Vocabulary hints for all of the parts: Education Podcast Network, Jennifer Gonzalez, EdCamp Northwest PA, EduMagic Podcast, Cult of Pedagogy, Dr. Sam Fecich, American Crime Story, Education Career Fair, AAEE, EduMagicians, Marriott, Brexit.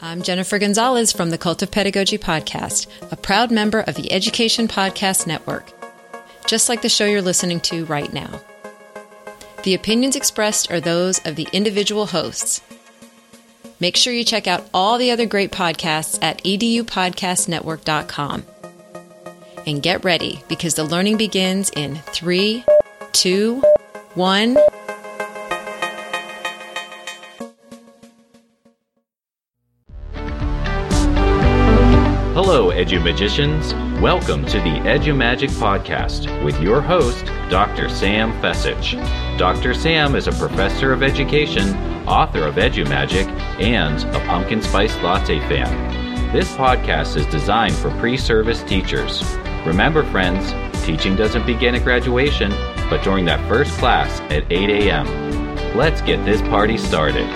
I'm Jennifer Gonzalez from the Cult of Pedagogy podcast, a proud member of the Education Podcast Network, just like the show you're listening to right now. The opinions expressed are those of the individual hosts. Make sure you check out all the other great podcasts at edupodcastnetwork.com. And get ready, because the learning begins in 3, 2, 1... Hello, EduMagicians. Welcome to the EduMagic Podcast with your host, Dr. Sam Fecich. Dr. Sam is a professor of education, author of EduMagic, and a pumpkin spice latte fan. This podcast is designed for pre-service teachers. Remember, friends, teaching doesn't begin at graduation, but during that first class at 8 a.m. Let's get this party started.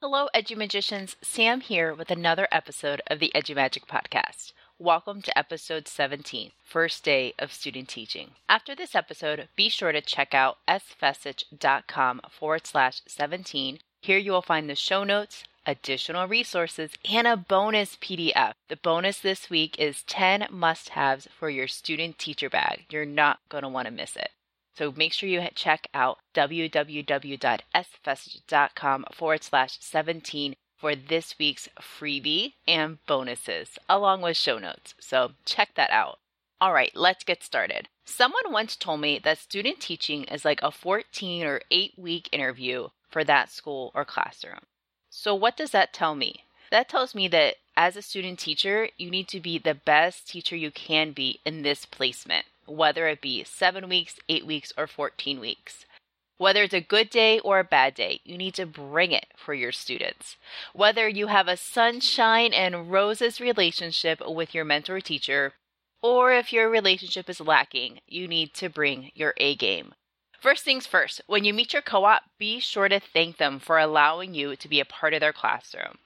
Hello, EduMagicians. Sam here with another episode of the EduMagic Podcast. Welcome to episode 17, First Day of Student Teaching. After this episode, be sure to check out sfessage.com/17. Here you will find the show notes, additional resources, and a bonus PDF. The bonus this week is 10 must-haves for your student teacher bag. You're not going to want to miss it. So make sure you check out www.sfessage.com/17 for this week's freebie and bonuses, along with show notes. So check that out. All right, let's get started. Someone once told me that student teaching is like a 14 or 8-week interview for that school or classroom. So what does that tell me? That tells me that as a student teacher, you need to be the best teacher you can be in this placement, whether it be 7 weeks, 8 weeks, or 14 weeks. Whether it's a good day or a bad day, you need to bring it for your students. Whether you have a sunshine and roses relationship with your mentor teacher, or if your relationship is lacking, you need to bring your A game. First things first, when you meet your co-op, be sure to thank them for allowing you to be a part of their classroom.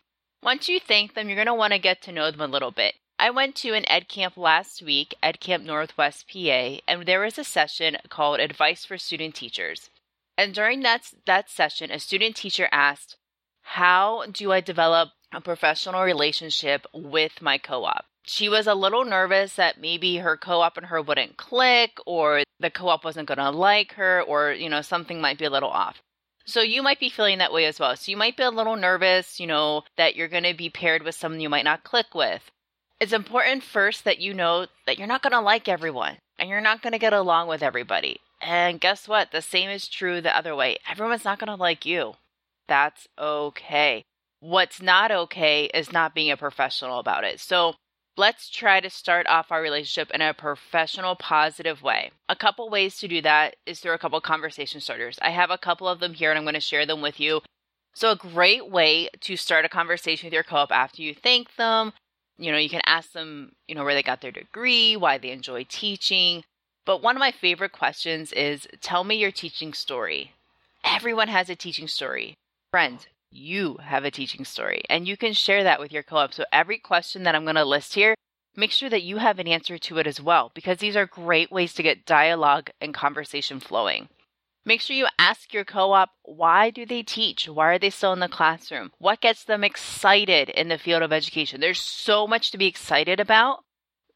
Once you thank them, you're going to want to get to know them a little bit. I went to an ed camp last week, EdCamp Northwest PA, and there was a session called Advice for Student Teachers. And during that session, a student teacher asked, how do I develop a professional relationship with my co-op? She was a little nervous that maybe her co-op and her wouldn't click, or the co-op wasn't going to like her, or, something might be a little off. So you might be feeling that way as well. So you might be a little nervous, that you're going to be paired with someone you might not click with. It's important first that you know that you're not going to like everyone and you're not going to get along with everybody. And guess what? The same is true the other way. Everyone's not going to like you. That's okay. What's not okay is not being a professional about it. So let's try to start off our relationship in a professional, positive way. A couple ways to do that is through a couple conversation starters. I have a couple of them here and I'm going to share them with you. So a great way to start a conversation with your co-op after you thank them. You can ask them, where they got their degree, why they enjoy teaching. But one of my favorite questions is, tell me your teaching story. Everyone has a teaching story. Friends, you have a teaching story, and you can share that with your co-op. So every question that I'm going to list here, make sure that you have an answer to it as well, because these are great ways to get dialogue and conversation flowing. Make sure you ask your co-op, why do they teach? Why are they still in the classroom? What gets them excited in the field of education? There's so much to be excited about.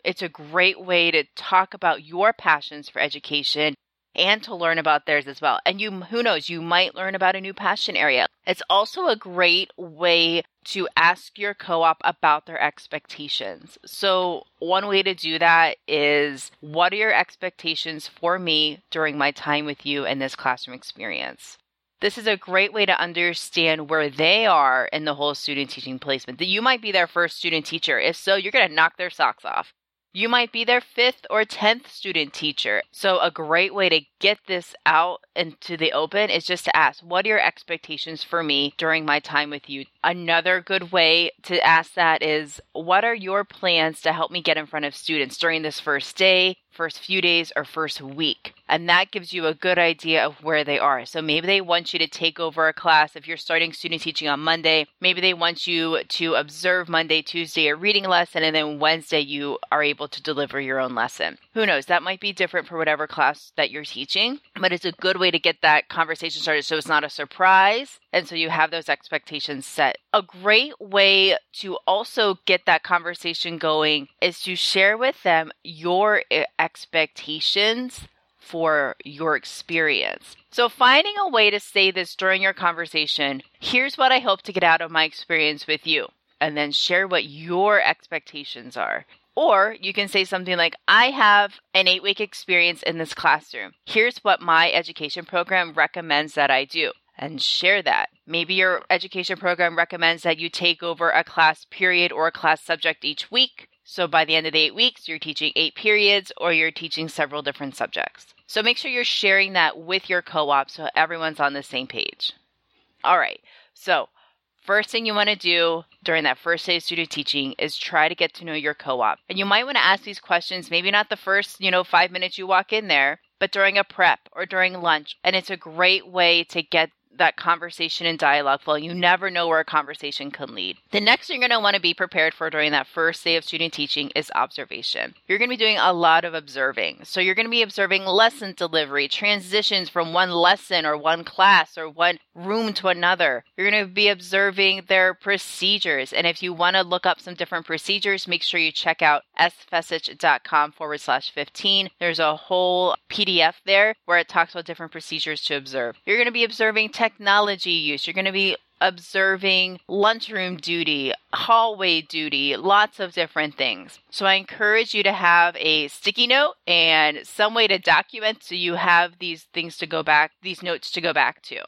It's a great way to talk about your passions for education and to learn about theirs as well. And who knows, you might learn about a new passion area. It's also a great way to ask your co-op about their expectations. So one way to do that is, what are your expectations for me during my time with you in this classroom experience? This is a great way to understand where they are in the whole student teaching placement. You might be their first student teacher. If so, you're going to knock their socks off. You might be their 5th or 10th student teacher. So a great way to get this out into the open is just to ask, what are your expectations for me during my time with you? Another good way to ask that is, what are your plans to help me get in front of students during this first day, first few days, or first week? And that gives you a good idea of where they are. So maybe they want you to take over a class. If you're starting student teaching on Monday, maybe they want you to observe Monday, Tuesday, a reading lesson, and then Wednesday you are able to deliver your own lesson. Who knows? That might be different for whatever class that you're teaching, but it's a good way to get that conversation started so it's not a surprise. And so you have those expectations set. A great way to also get that conversation going is to share with them your expectations for your experience. So finding a way to say this during your conversation, here's what I hope to get out of my experience with you, and then share what your expectations are. Or you can say something like, I have an 8-week experience in this classroom. Here's what my education program recommends that I do, and share that. Maybe your education program recommends that you take over a class period or a class subject each week. So by the end of the 8 weeks, you're teaching 8 periods or you're teaching several different subjects. So make sure you're sharing that with your co-op so everyone's on the same page. All right. So first thing you want to do during that first day of student teaching is try to get to know your co-op. And you might want to ask these questions, maybe not the first, 5 minutes you walk in there, but during a prep or during lunch. And it's a great way to get that conversation and dialogue flow. You never know where a conversation can lead. The next thing you're going to want to be prepared for during that first day of student teaching is observation. You're going to be doing a lot of observing. So you're going to be observing lesson delivery, transitions from one lesson or one class or one room to another. You're going to be observing their procedures. And if you want to look up some different procedures, make sure you check out sfesich.com/15. There's a whole PDF there where it talks about different procedures to observe. You're going to be observing technology use. You're going to be observing lunchroom duty, hallway duty, lots of different things. So I encourage you to have a sticky note and some way to document so you have these notes to go back to.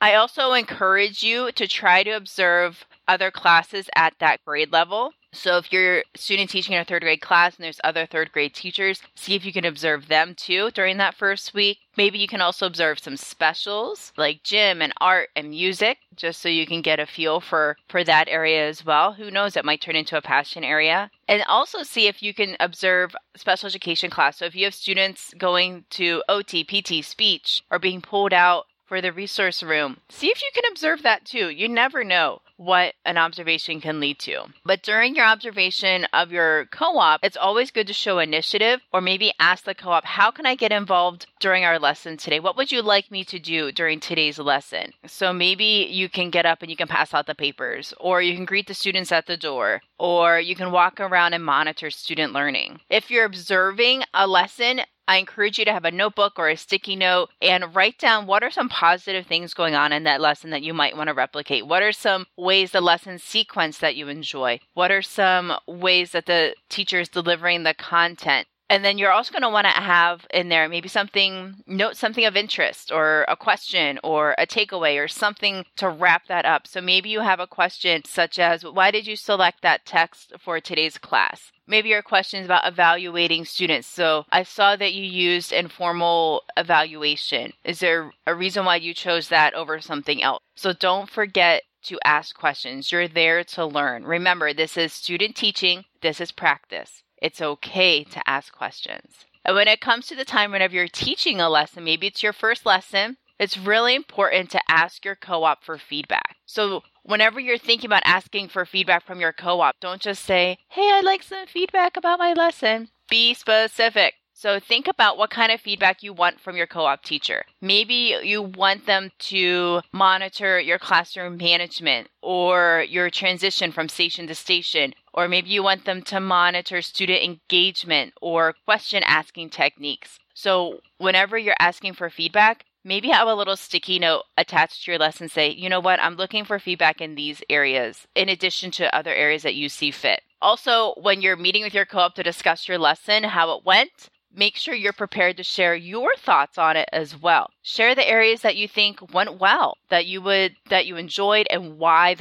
I also encourage you to try to observe other classes at that grade level. So if you're a student teaching in a 3rd grade class and there's other 3rd grade teachers, see if you can observe them too during that first week. Maybe you can also observe some specials like gym and art and music, just so you can get a feel for that area as well. Who knows, it might turn into a passion area. And also see if you can observe special education class. So if you have students going to OT, PT, speech, or being pulled out for the resource room, see if you can observe that too. You never know what an observation can lead to. But during your observation of your co-op, it's always good to show initiative, or maybe ask the co-op, how can I get involved during our lesson today? What would you like me to do during today's lesson? So maybe you can get up and you can pass out the papers, or you can greet the students at the door, or you can walk around and monitor student learning. If you're observing a lesson, I encourage you to have a notebook or a sticky note and write down what are some positive things going on in that lesson that you might want to replicate. What are some ways the lesson sequence that you enjoy? What are some ways that the teacher is delivering the content? And then you're also going to want to have in there maybe something of interest or a question or a takeaway or something to wrap that up. So maybe you have a question such as, why did you select that text for today's class? Maybe your questions about evaluating students. So I saw that you used informal evaluation. Is there a reason why you chose that over something else? So don't forget to ask questions. You're there to learn. Remember, this is student teaching. This is practice. It's okay to ask questions. And when it comes to the time whenever you're teaching a lesson, maybe it's your first lesson, it's really important to ask your co-op for feedback. So whenever you're thinking about asking for feedback from your co-op, don't just say, hey, I'd like some feedback about my lesson. Be specific. So think about what kind of feedback you want from your co-op teacher. Maybe you want them to monitor your classroom management or your transition from station to station, or maybe you want them to monitor student engagement or question asking techniques. So whenever you're asking for feedback, maybe have a little sticky note attached to your lesson. Say, you know what, I'm looking for feedback in these areas, in addition to other areas that you see fit. Also, when you're meeting with your co-op to discuss your lesson, how it went, make sure you're prepared to share your thoughts on it as well. Share the areas that you think went well, that you enjoyed, and why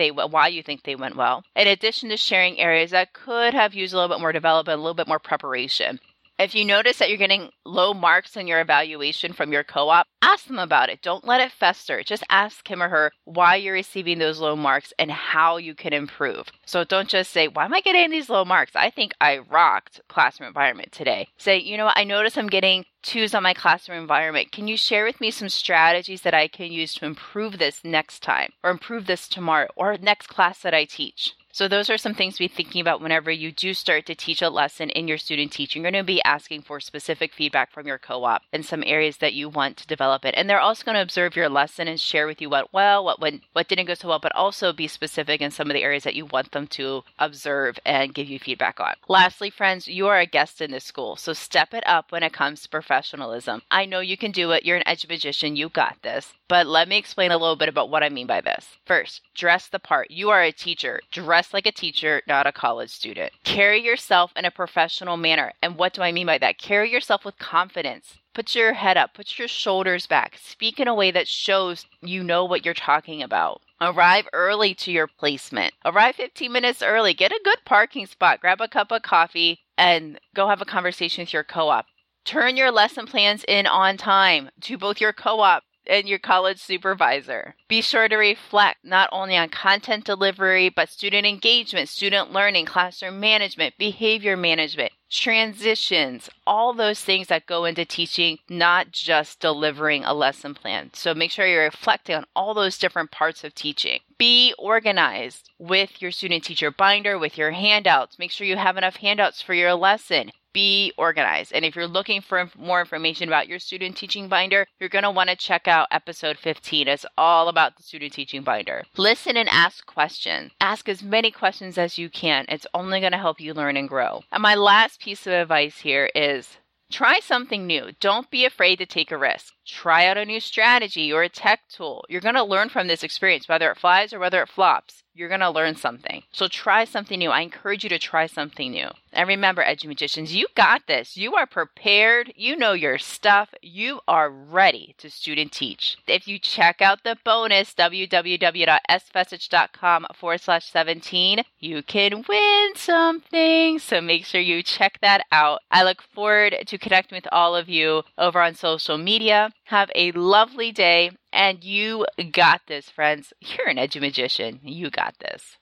you think they went well. In addition to sharing areas that could have used a little bit more development, a little bit more preparation. If you notice that you're getting low marks in your evaluation from your co-op, ask them about it. Don't let it fester. Just ask him or her why you're receiving those low marks and how you can improve. So don't just say, why am I getting these low marks? I think I rocked classroom environment today. Say, I notice I'm getting 2s on my classroom environment. Can you share with me some strategies that I can use to improve this next time, or improve this tomorrow, or next class that I teach? So those are some things to be thinking about whenever you do start to teach a lesson in your student teaching. You're going to be asking for specific feedback from your co-op in some areas that you want to develop it. And they're also going to observe your lesson and share with you what well, what went, what didn't go so well, but also be specific in some of the areas that you want them to observe and give you feedback on. Lastly, friends, you are a guest in this school, so step it up when it comes to professionalism. I know you can do it. You're an EduMagician. You got this. But let me explain a little bit about what I mean by this. First, dress the part. You are a teacher. Dress like a teacher, not a college student. Carry yourself in a professional manner. And what do I mean by that? Carry yourself with confidence. Put your head up. Put your shoulders back. Speak in a way that shows you know what you're talking about. Arrive early to your placement. Arrive 15 minutes early. Get a good parking spot. Grab a cup of coffee and go have a conversation with your co-op. Turn your lesson plans in on time to both your co-op and your college supervisor. Be sure to reflect not only on content delivery, but student engagement, student learning, classroom management, behavior management, transitions, all those things that go into teaching, not just delivering a lesson plan. So make sure you're reflecting on all those different parts of teaching. Be organized with your student teacher binder, with your handouts. Make sure you have enough handouts for your lesson. Be organized. And if you're looking for more information about your student teaching binder, you're going to want to check out episode 15. It's all about the student teaching binder. Listen and ask questions. Ask as many questions as you can. It's only going to help you learn and grow. And my last piece of advice here is try something new. Don't be afraid to take a risk. Try out a new strategy or a tech tool. You're going to learn from this experience, whether it flies or whether it flops. You're going to learn something. So try something new. I encourage you to try something new. And remember, EduMagicians, you got this. You are prepared. You know your stuff. You are ready to student teach. If you check out the bonus, www.sfesich.com/17, you can win something. So make sure you check that out. I look forward to connecting with all of you over on social media. Have a lovely day. And you got this, friends. You're an EduMagician. You got this.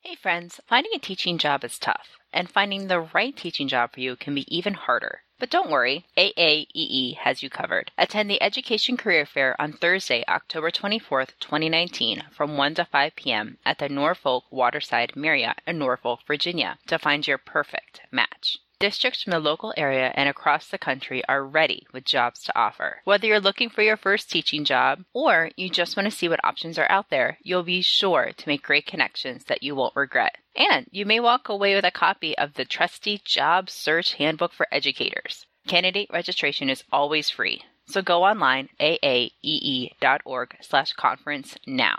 Hey, friends. Finding a teaching job is tough, and finding the right teaching job for you can be even harder. But don't worry, AAEE has you covered. Attend the Education Career Fair on Thursday, October 24th, 2019 from 1 to 5 p.m. at the Norfolk Waterside Marriott in Norfolk, Virginia to find your perfect match. Districts from the local area and across the country are ready with jobs to offer. Whether you're looking for your first teaching job or you just want to see what options are out there, you'll be sure to make great connections that you won't regret. And you may walk away with a copy of the trusty Job Search Handbook for Educators. Candidate registration is always free, so go online aaee.org/conference now.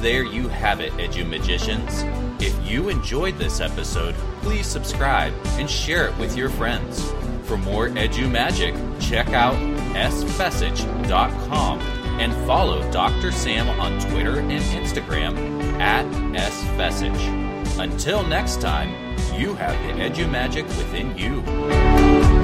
There you have it, EduMagicians. If you enjoyed this episode, please subscribe and share it with your friends. For more EduMagic, check out sfesich.com and follow Dr. Sam on Twitter and Instagram at sfesich. Until next time, you have the EduMagic within you.